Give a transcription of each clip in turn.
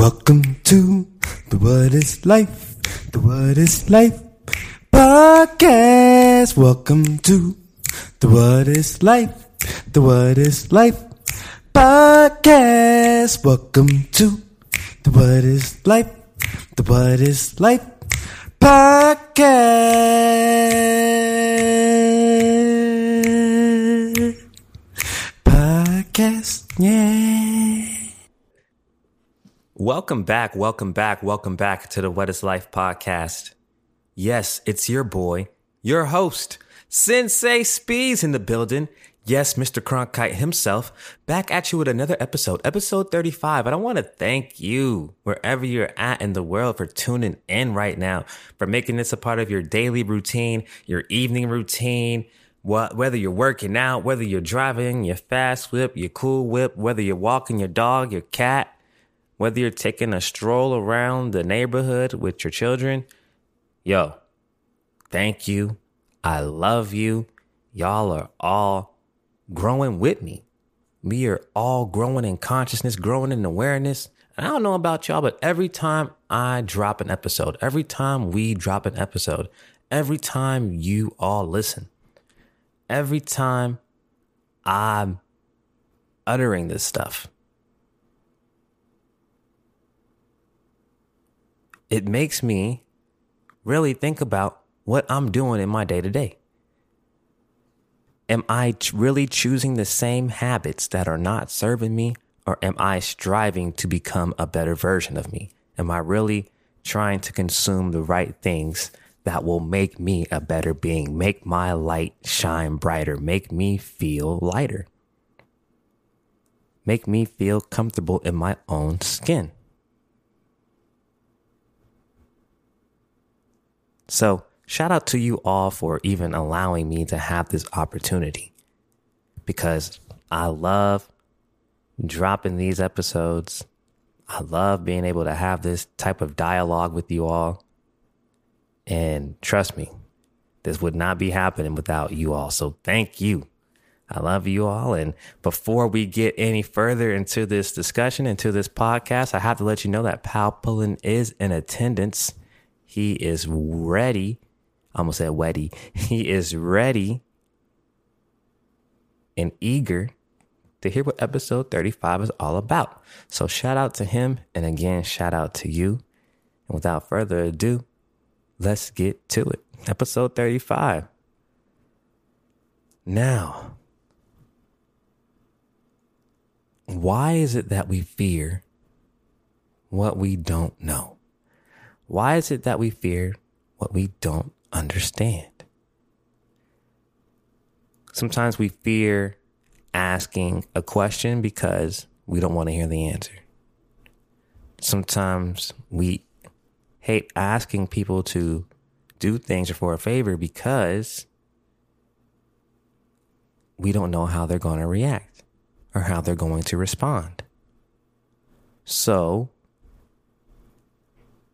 Welcome to The Word is Life, The Word is Life podcast. Welcome to The Word is Life, The Word is Life podcast. Welcome to The Word is Life, The Word is Life podcast. Podcast, yeah. Welcome back to the What Is Life podcast. Yes, it's your boy, your host, Sensei Speeds in the building. Yes, Mr. Cronkite himself, back at you with another episode 35. And I want to thank you wherever you're at in the world for tuning in right now, for making this a part of your daily routine, your evening routine. Whether you're working out, whether you're driving your fast whip, your cool whip, whether you're walking your dog, your cat, whether you're taking a stroll around the neighborhood with your children, yo, thank you. I love you. Y'all are all growing with me. We are all growing in consciousness, growing in awareness. And I don't know about y'all, but every time I drop an episode, every time we drop an episode, every time you all listen, every time I'm uttering this stuff, it makes me really think about what I'm doing in my day-to-day. Am I really choosing the same habits that are not serving me, or am I striving to become a better version of me? Am I really trying to consume the right things that will make me a better being, make my light shine brighter, make me feel lighter, make me feel comfortable in my own skin? So shout out to you all for even allowing me to have this opportunity, because I love dropping these episodes. I love being able to have this type of dialogue with you all. And trust me, this would not be happening without you all. So thank you. I love you all. And before we get any further into this discussion, into this podcast, I have to let you know that Pal Pullen is in attendance. He is ready. I almost said wetty. He is ready and eager to hear what episode 35 is all about. So shout out to him. And again, shout out to you. And without further ado, let's get to it. Episode 35. Now, why is it that we fear what we don't know? Why is it that we fear what we don't understand? Sometimes we fear asking a question because we don't want to hear the answer. Sometimes we hate asking people to do things or for a favor because we don't know how they're going to react or how they're going to respond. So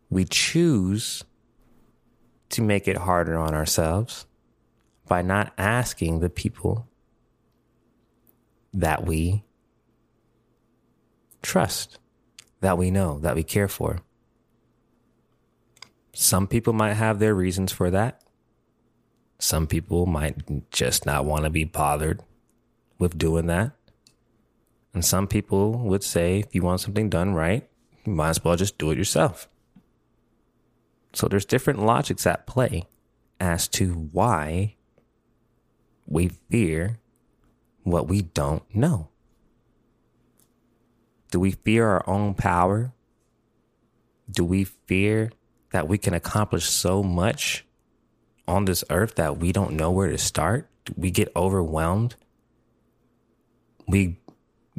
we choose to make it harder on ourselves by not asking the people that we trust, that we know, that we care for. Some people might have their reasons for that. Some people might just not want to be bothered with doing that. And some people would say, if you want something done right, you might as well just do it yourself. So there's different logics at play as to why we fear what we don't know. Do we fear our own power? Do we fear that we can accomplish so much on this earth that we don't know where to start? We get overwhelmed. We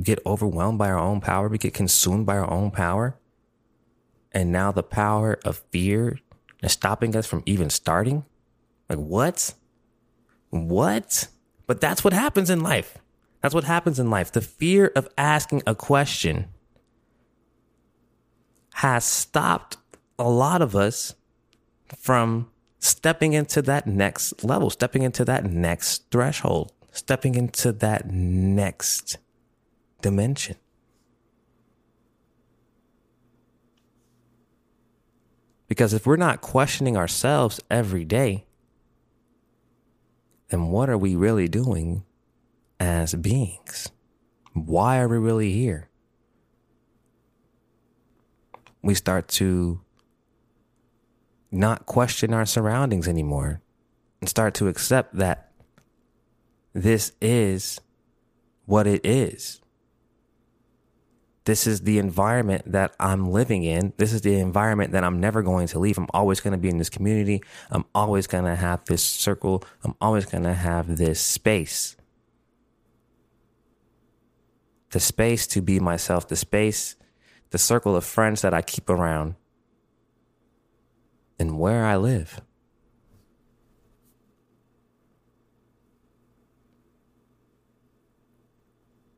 get overwhelmed by our own power. We get consumed by our own power. And now the power of fear is stopping us from even starting? Like, what? What? But that's what happens in life. That's what happens in life. The fear of asking a question has stopped a lot of us from stepping into that next level, stepping into that next threshold, stepping into that next dimension. Because if we're not questioning ourselves every day, then what are we really doing as beings? Why are we really here? We start to not question our surroundings anymore and start to accept that this is what it is. This is the environment that I'm living in. This is the environment that I'm never going to leave. I'm always going to be in this community. I'm always going to have this circle. I'm always going to have this space. The space to be myself, the space, the circle of friends that I keep around, and where I live.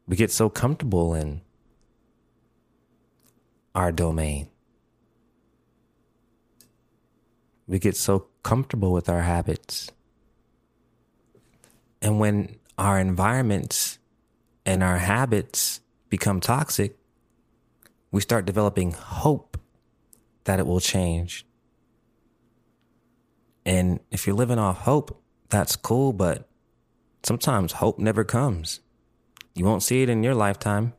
We get so comfortable in our domain. We get so comfortable with our habits. And when our environments and our habits become toxic, we start developing hope that it will change. And if you're living off hope, that's cool, but sometimes hope never comes. You won't see it in your lifetime,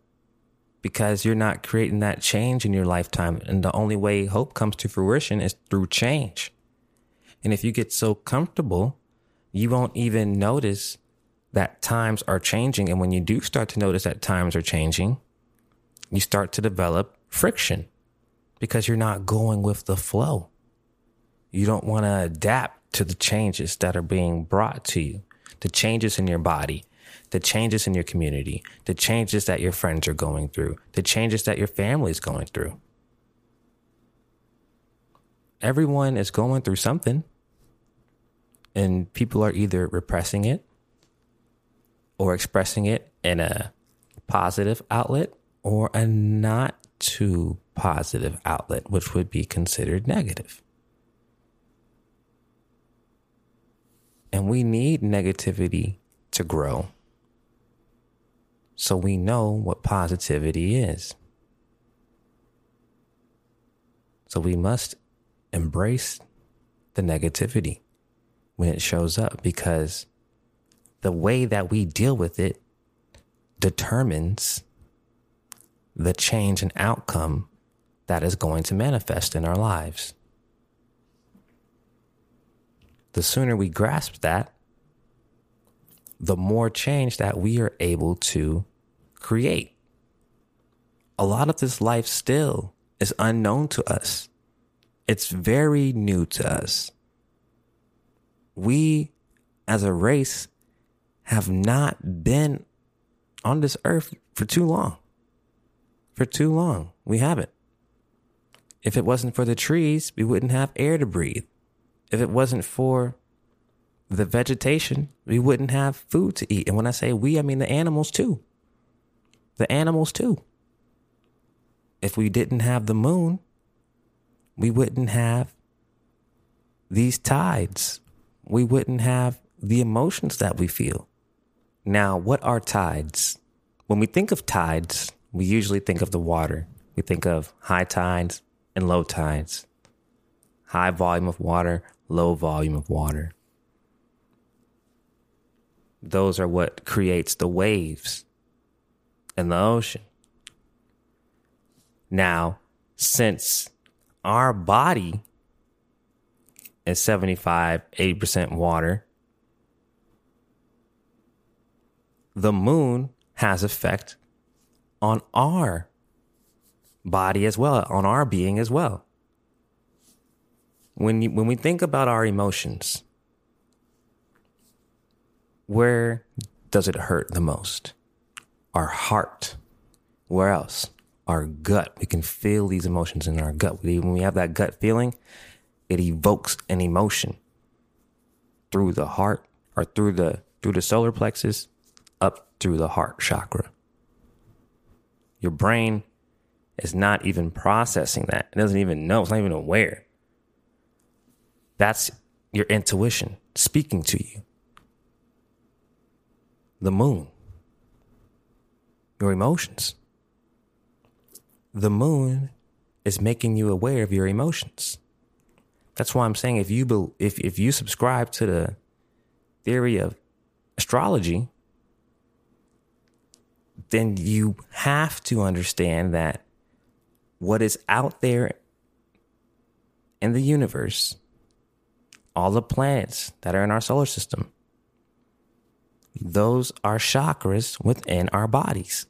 because you're not creating that change in your lifetime. And the only way hope comes to fruition is through change. And if you get so comfortable, you won't even notice that times are changing. And when you do start to notice that times are changing, you start to develop friction because you're not going with the flow. You don't want to adapt to the changes that are being brought to you, the changes in your body, the changes in your community, the changes that your friends are going through, the changes that your family is going through. Everyone is going through something, and people are either repressing it or expressing it in a positive outlet or a not too positive outlet, which would be considered negative. And we need negativity to grow, so we know what positivity is. So we must embrace the negativity when it shows up, because the way that we deal with it determines the change and outcome that is going to manifest in our lives. The sooner we grasp that, the more change that we are able to create. A lot of this life still is unknown to us. It's very new to us. We, as a race, have not been on this earth for too long. We haven't. If it wasn't for the trees, we wouldn't have air to breathe. If it wasn't for the vegetation, we wouldn't have food to eat. And when I say we, I mean the animals too. If we didn't have the moon, we wouldn't have these tides. We wouldn't have the emotions that we feel. Now, what are tides? When we think of tides, we usually think of the water. We think of high tides and low tides. High volume of water, low volume of water. Those are what creates the waves in the ocean. Now, since our body is 75, 80% water, the moon has effect on our body as well, on our being as well. When we think about our emotions, where does it hurt the most? Our heart. Where else? Our gut. We can feel these emotions in our gut. When we have that gut feeling, it evokes an emotion through the heart, or through the solar plexus, up through the heart chakra. Your brain is not even processing that. It doesn't even know. It's not even aware. That's your intuition speaking to you. The moon, your emotions. The moon is making you aware of your emotions. That's why I'm saying if you subscribe to the theory of astrology, then you have to understand that what is out there in the universe, all the planets that are in our solar system, those are chakras within our bodies.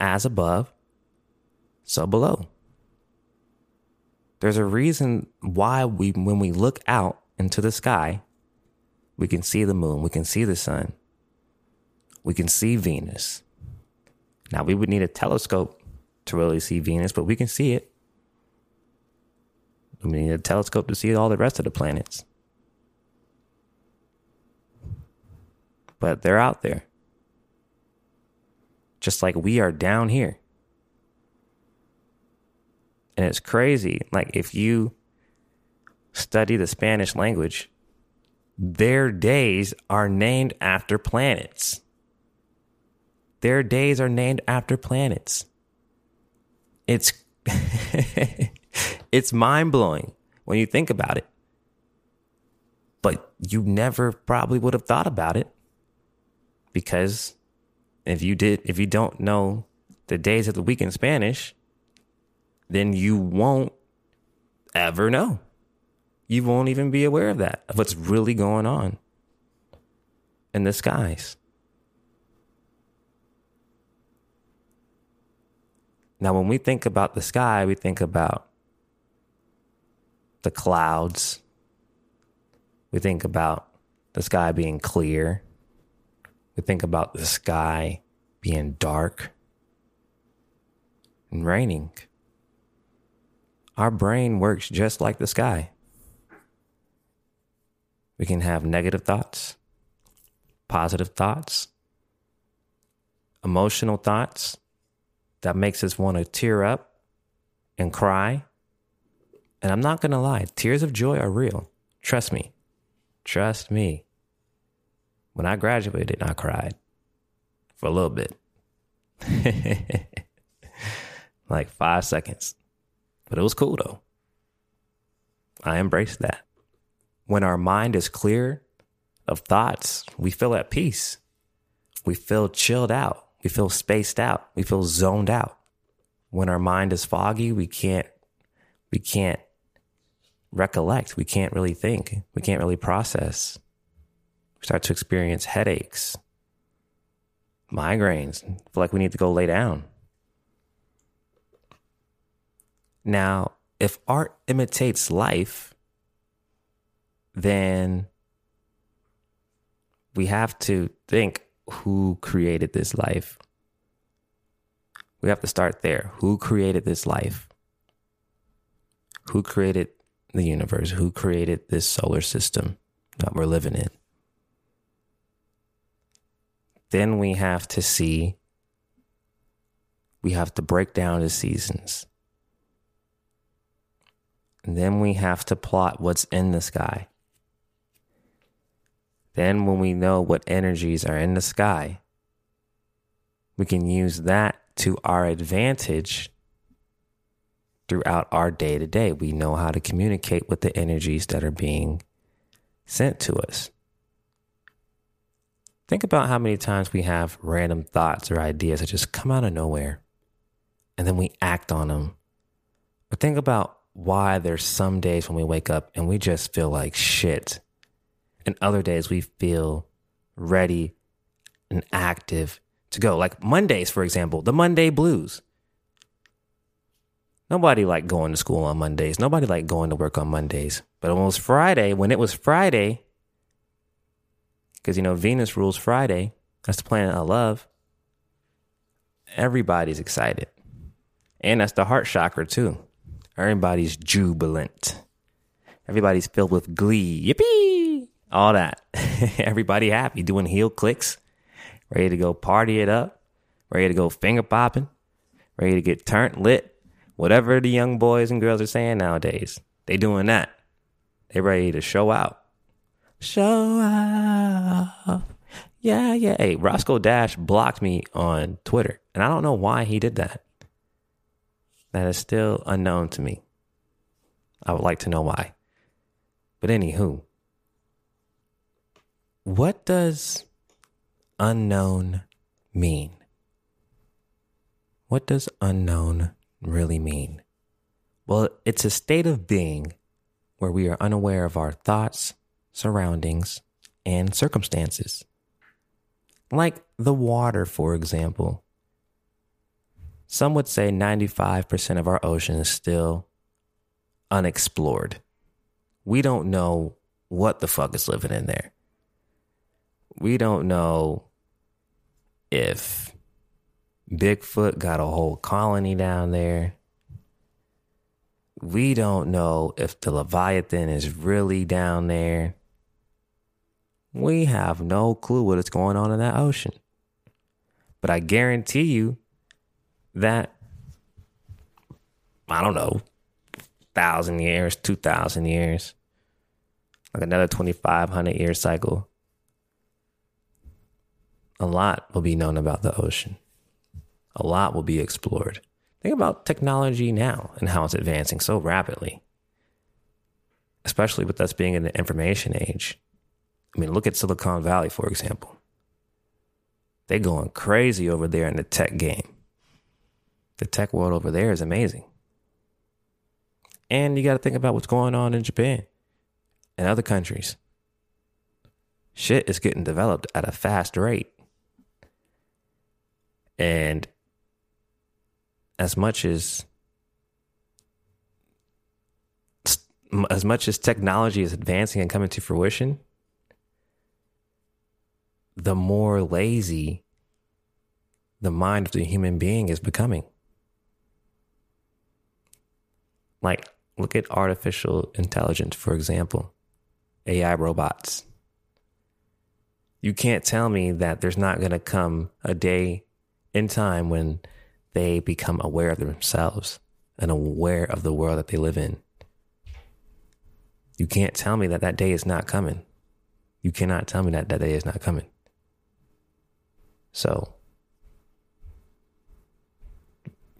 As above, so below. There's a reason why when we look out into the sky, we can see the moon, we can see the sun, we can see Venus. Now, we would need a telescope to really see Venus, but we can see it. We need a telescope to see all the rest of the planets. But they're out there. Just like we are down here. And it's crazy. Like, if you study the Spanish language, their days are named after planets. Their days are named after planets. It's it's mind-blowing when you think about it. But you never probably would have thought about it, because if you don't know the days of the week in Spanish, then you won't ever know. You won't even be aware of that, of what's really going on in the skies. Now, when we think about the sky, we think about the clouds. We think about the sky being clear. We think about the sky being dark and raining. Our brain works just like the sky. We can have negative thoughts, positive thoughts, emotional thoughts that makes us want to tear up and cry. And I'm not going to lie, tears of joy are real. Trust me. Trust me. When I graduated, I cried for a little bit, like 5 seconds. But it was cool, though. I embraced that. When our mind is clear of thoughts, we feel at peace. We feel chilled out. We feel spaced out. We feel zoned out. When our mind is foggy, we can't recollect. We can't really think. We can't really process. We start to experience headaches, migraines. Feel like we need to go lay down. Now, if art imitates life, then we have to think, who created this life? We have to start there. Who created this life? Who created the universe? Who created this solar system that we're living in? Then we have to see, we have to break down the seasons. And then we have to plot what's in the sky. Then when we know what energies are in the sky, we can use that to our advantage throughout our day to day. We know how to communicate with the energies that are being sent to us. Think about how many times we have random thoughts or ideas that just come out of nowhere, and then we act on them. But think about why there's some days when we wake up and we just feel like shit. And other days we feel ready and active to go. Like Mondays, for example, the Monday blues. Nobody liked going to school on Mondays. Nobody liked going to work on Mondays. But when it was Friday, because, you know, Venus rules Friday. That's the planet I love. Everybody's excited. And that's the heart chakra too. Everybody's jubilant. Everybody's filled with glee. Yippee! All that. Everybody happy, doing heel clicks, ready to go party it up, ready to go finger popping, ready to get turnt lit. Whatever the young boys and girls are saying nowadays, they doing that. They ready to show out. Show off. Yeah, yeah. Hey, Roscoe Dash blocked me on Twitter, and I don't know why he did that. That is still unknown to me. I would like to know why. But anywho, what does unknown mean? What does unknown really mean? Well, it's a state of being where we are unaware of our thoughts, surroundings, and circumstances. Like the water, for example. Some would say 95% of our ocean is still unexplored. We don't know what the fuck is living in there. We don't know if Bigfoot got a whole colony down there. We don't know if the Leviathan is really down there. We have no clue what is going on in that ocean. But I guarantee you that, I don't know, 1,000 years, 2,000 years, like another 2,500 year cycle, a lot will be known about the ocean. A lot will be explored. Think about technology now and how it's advancing so rapidly, especially with us being in the information age. I mean, look at Silicon Valley, for example. They're going crazy over there in the tech game. The tech world over there is amazing. And you got to think about what's going on in Japan and other countries. Shit is getting developed at a fast rate. And as much as technology is advancing and coming to fruition, the more lazy the mind of the human being is becoming. Like, look at artificial intelligence, for example, AI robots. You can't tell me that there's not going to come a day in time when they become aware of themselves and aware of the world that they live in. You can't tell me that that day is not coming. You cannot tell me that that day is not coming. So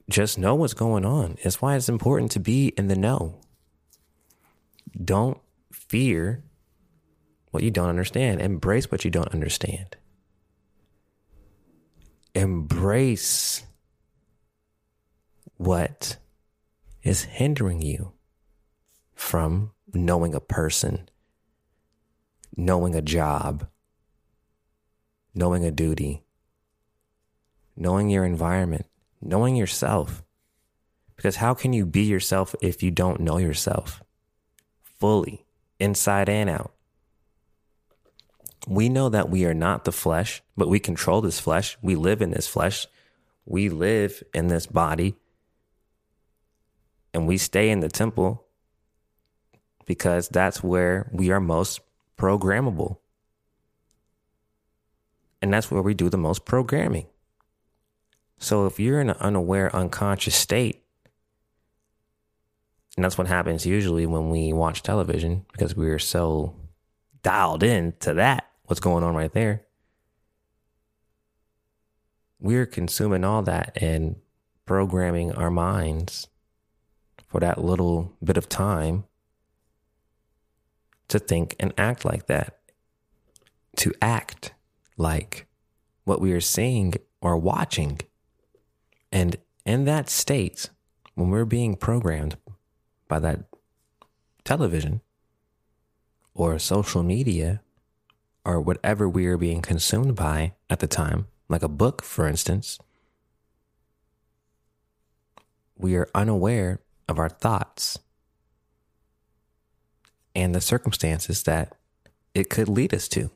just know what's going on. It's why it's important to be in the know. Don't fear what you don't understand. Embrace what you don't understand. Embrace what is hindering you from knowing a person, knowing a job, knowing a duty, knowing your environment, knowing yourself. Because how can you be yourself if you don't know yourself fully, inside and out? We know that we are not the flesh, but we control this flesh. We live in this flesh. We live in this body. And we stay in the temple because that's where we are most programmable. And that's where we do the most programming. So if you're in an unaware, unconscious state, and that's what happens usually when we watch television because we're so dialed in to that, what's going on right there. We're consuming all that and programming our minds for that little bit of time to think and act like that, to act like what we are seeing or watching. And in that state, when we're being programmed by that television, or social media, or whatever we are being consumed by at the time, like a book, for instance, we are unaware of our thoughts and the circumstances that it could lead us to.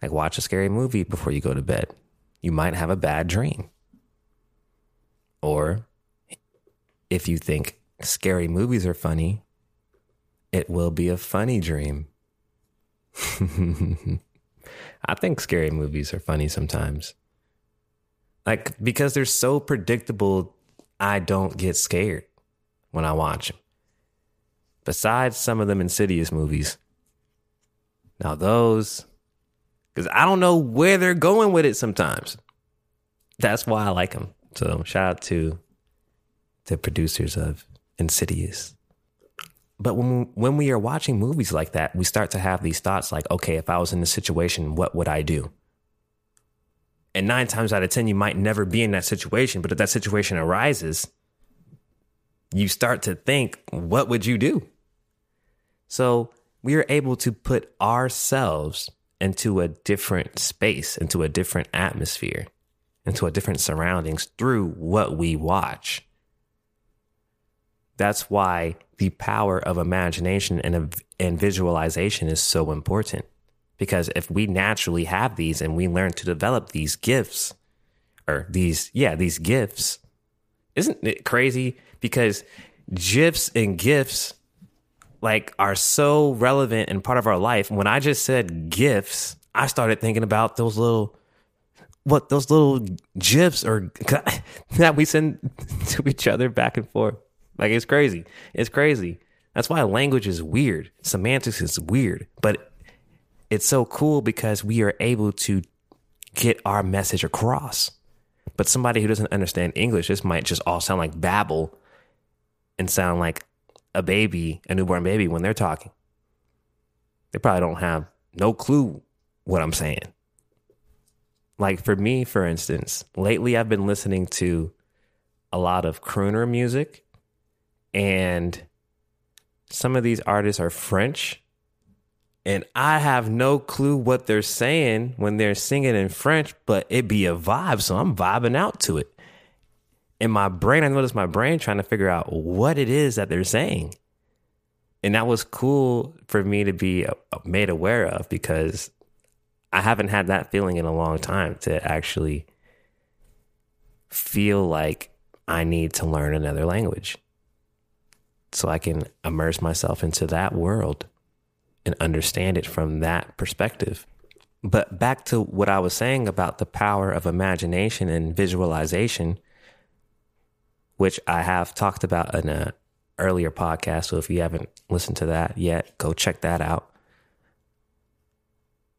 Like, watch a scary movie before you go to bed. You might have a bad dream. Or if you think scary movies are funny, it will be a funny dream. I think scary movies are funny sometimes. Like, because they're so predictable, I don't get scared when I watch them. Besides some of them Insidious movies. Now those, because I don't know where they're going with it sometimes. That's why I like them. So shout out to the producers of Insidious But when we are watching movies like that, we start to have these thoughts like, okay, if I was in this situation, what would I do? And 9 times out of 10, you might never be in that situation. But if that situation arises, you start to think, what would you do? So we are able to put ourselves into a different space, into a different atmosphere, into a different surroundings through what we watch. That's why the power of imagination and visualization is so important. Because if we naturally have these and we learn to develop these gifts, or these gifts, isn't it crazy? Because gifs and gifts like are so relevant and part of our life. When I just said gifts, I started thinking about those little gifs or that we send to each other back and forth. Like it's crazy. It's crazy. That's why language is weird. Semantics is weird, but it's so cool because we are able to get our message across. But somebody who doesn't understand English, this might just all sound like babble and sound like a baby, a newborn baby when they're talking. They probably don't have no clue what I'm saying. Like for me, for instance, lately I've been listening to a lot of crooner music, and some of these artists are French. And I have no clue what they're saying when they're singing in French, but it be a vibe. So I'm vibing out to it. In my brain, I noticed my brain trying to figure out what it is that they're saying. And that was cool for me to be made aware of, because I haven't had that feeling in a long time to actually feel like I need to learn another language so I can immerse myself into that world and understand it from that perspective. But back to what I was saying about the power of imagination and visualization, which I have talked about in an earlier podcast. So if you haven't listened to that yet, go check that out.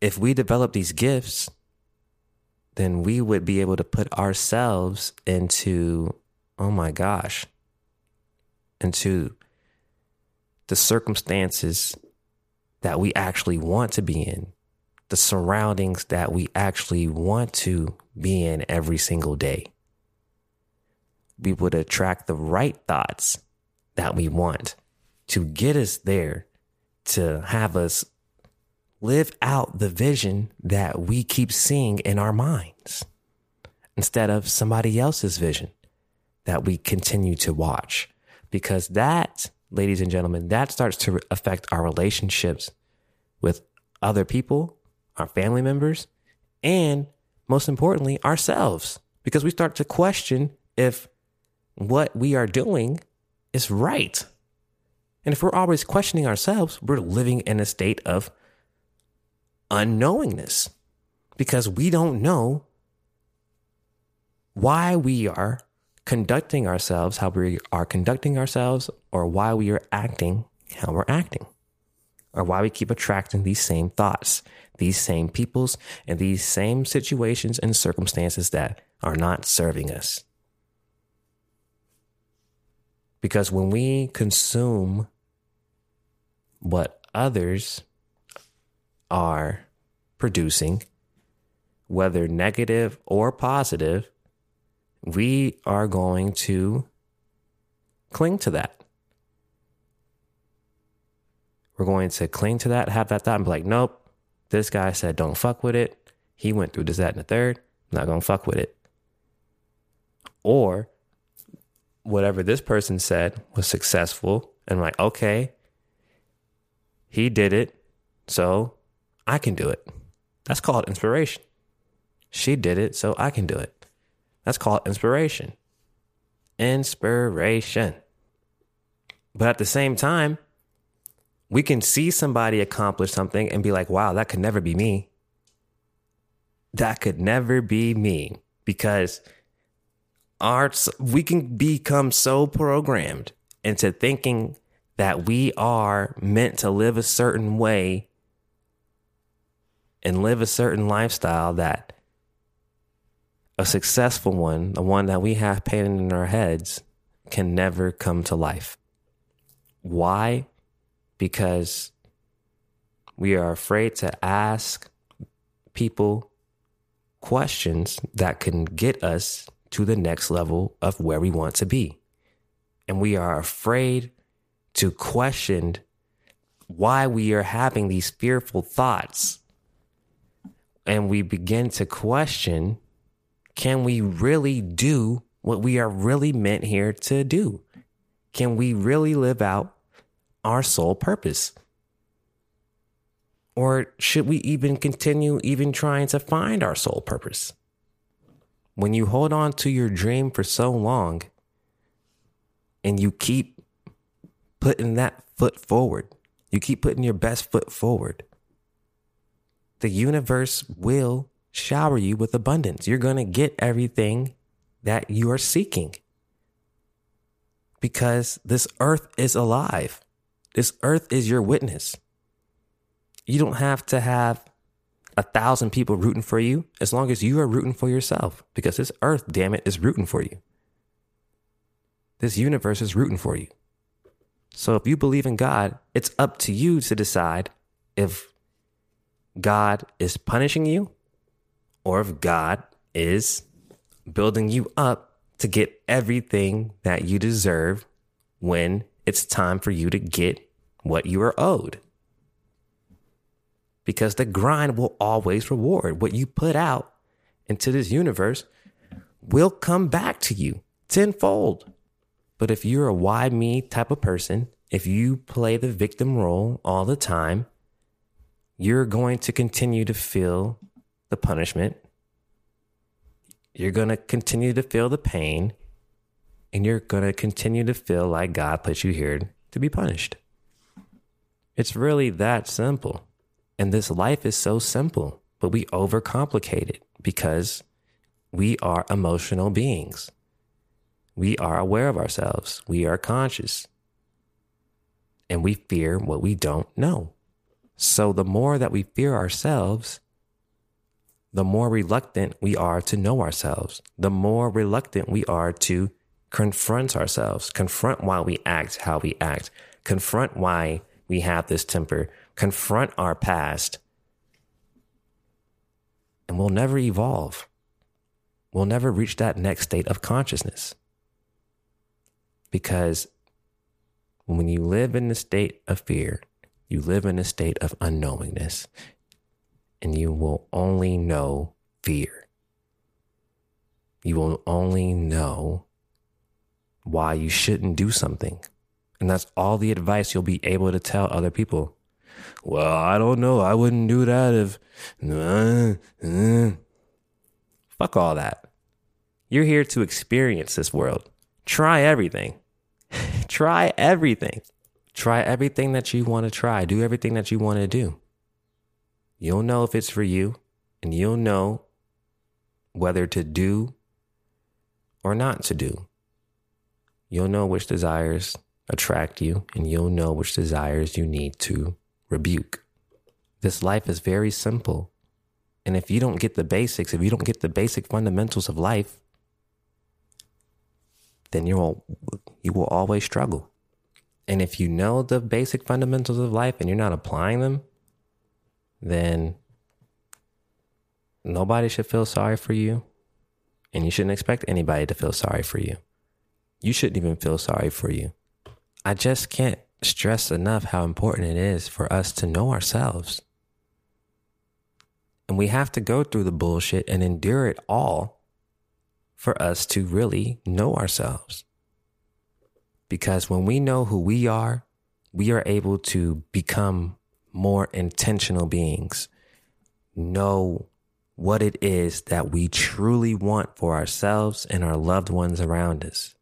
If we develop these gifts, then we would be able to put ourselves into, oh my gosh, into the circumstances that we actually want to be in, the surroundings that we actually want to be in every single day. We would attract the right thoughts that we want to get us there, to have us live out the vision that we keep seeing in our minds instead of somebody else's vision that we continue to watch. Because that, ladies and gentlemen, that starts to affect our relationships with other people, our family members, and most importantly, ourselves. Because we start to question if what we are doing is right. And if we're always questioning ourselves, we're living in a state of unknowingness, because we don't know why we are conducting ourselves how we are conducting ourselves, or why we are acting how we're acting, or why we keep attracting these same thoughts, these same peoples, and these same situations and circumstances that are not serving us. Because when we consume what others are producing, whether negative or positive, we are going to cling to that. We're going to cling to that, have that thought, and be like, nope, this guy said don't fuck with it. He went through this, that, and the third. I'm not going to fuck with it. Or whatever this person said was successful, and I'm like, okay, he did it, so I can do it. That's called inspiration. She did it, so I can do it. That's called inspiration. Inspiration. But at the same time, we can see somebody accomplish something and be like, wow, that could never be me. That could never be me. Because we can become so programmed into thinking that we are meant to live a certain way and live a certain lifestyle that a successful one, the one that we have painted in our heads, can never come to life. Why? because we are afraid to ask people questions that can get us to the next level of where we want to be. And we are afraid to question why we are having these fearful thoughts. And we begin to question, can we really do what we are really meant here to do? Can we really live out our sole purpose? Or should we even continue even trying to find our sole purpose? When you hold on to your dream for so long and you keep putting that foot forward, you keep putting your best foot forward, the universe will shower you with abundance. You're going to get everything that you are seeking because this earth is alive. This earth is your witness. You don't have to have 1,000 people rooting for you as long as you are rooting for yourself, because this earth, damn it, is rooting for you. This universe is rooting for you. So if you believe in God, it's up to you to decide if God is punishing you or if God is building you up to get everything that you deserve when it's time for you to get what you are owed. Because the grind will always reward. What you put out into this universe will come back to you tenfold. But if you're a why me type of person, if you play the victim role all the time, you're going to continue to feel the punishment. You're going to continue to feel the pain. And you're going to continue to feel like God put you here to be punished. It's really that simple. And this life is so simple, but we overcomplicate it because we are emotional beings. We are aware of ourselves. We are conscious. And we fear what we don't know. So the more that we fear ourselves, the more reluctant we are to know ourselves, the more reluctant we are to confront ourselves, confront why we act how we act, confront why we have this temper, confront our past, and we'll never evolve. We'll never reach that next state of consciousness. Because when you live in the state of fear, you live in a state of unknowingness, and you will only know fear. You will only know why you shouldn't do something. And that's all the advice you'll be able to tell other people. Well, I don't know. I wouldn't do that if... Fuck all that. You're here to experience this world. Try everything. Try everything. Try everything that you want to try. Do everything that you want to do. You'll know if it's for you, and you'll know whether to do or not to do. You'll know which desires attract you, and you'll know which desires you need to rebuke. This life is very simple. And if you don't get the basics, if you don't get the basic fundamentals of life, then you will always struggle. And if you know the basic fundamentals of life and you're not applying them, then nobody should feel sorry for you. And you shouldn't expect anybody to feel sorry for you. You shouldn't even feel sorry for you. I just can't stress enough how important it is for us to know ourselves. And we have to go through the bullshit and endure it all for us to really know ourselves. Because when we know who we are able to become more intentional beings, know what it is that we truly want for ourselves and our loved ones around us.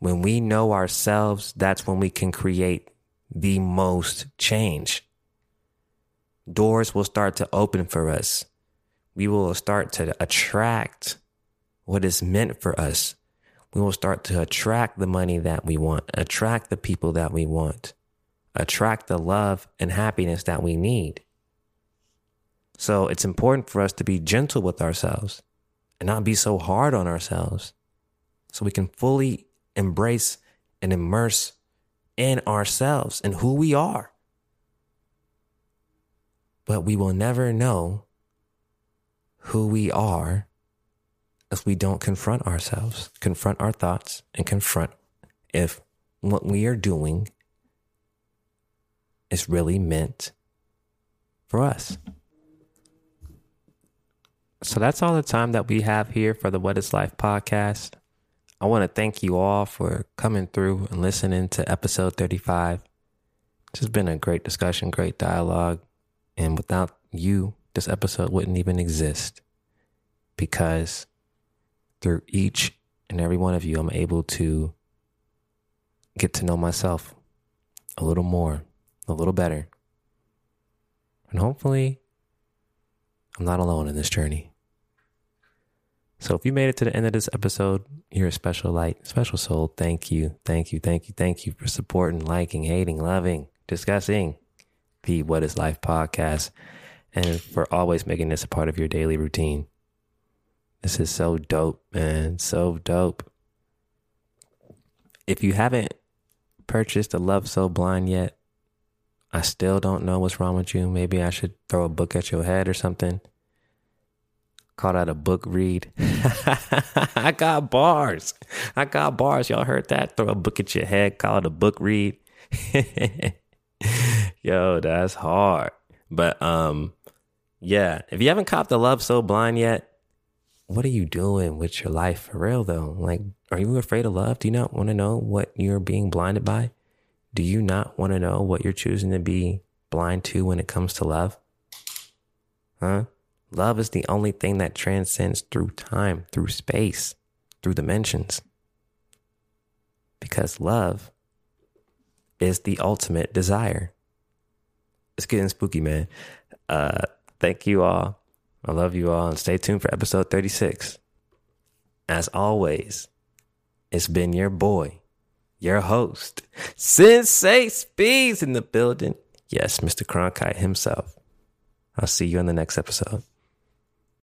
When we know ourselves, that's when we can create the most change. Doors will start to open for us. We will start to attract what is meant for us. We will start to attract the money that we want, attract the people that we want, attract the love and happiness that we need. So it's important for us to be gentle with ourselves and not be so hard on ourselves so we can fully embrace and immerse and ourselves and who we are. But we will never know who we are if we don't confront ourselves, confront our thoughts, and confront if what we are doing is really meant for us. So that's all the time that we have here for the What Is Life podcast. I want to thank you all for coming through and listening to episode 35. It's just been a great discussion, great dialogue. And without you, this episode wouldn't even exist, because through each and every one of you, I'm able to get to know myself a little more, a little better. And hopefully I'm not alone in this journey. So if you made it to the end of this episode, you're a special light, special soul. Thank you. Thank you. Thank you. Thank you for supporting, liking, hating, loving, discussing the What Is Life podcast, and for always making this a part of your daily routine. This is so dope, man. So dope. If you haven't purchased the Love So Blind yet, I still don't know what's wrong with you. Maybe I should throw a book at your head or something. Call that a book read. I got bars. I got bars. Y'all heard that? Throw a book at your head. Call it a book read. Yo, that's hard. But yeah, if you haven't copped the Love So Blind yet, what are you doing with your life for real though? Like, are you afraid of love? Do you not want to know what you're being blinded by? Do you not want to know what you're choosing to be blind to when it comes to love? Huh? Love is the only thing that transcends through time, through space, through dimensions. Because love is the ultimate desire. It's getting spooky, man. Thank you all. I love you all. And stay tuned for episode 36. As always, it's been your boy, your host, Sensei Speeds in the building. Yes, Mr. Cronkite himself. I'll see you in the next episode.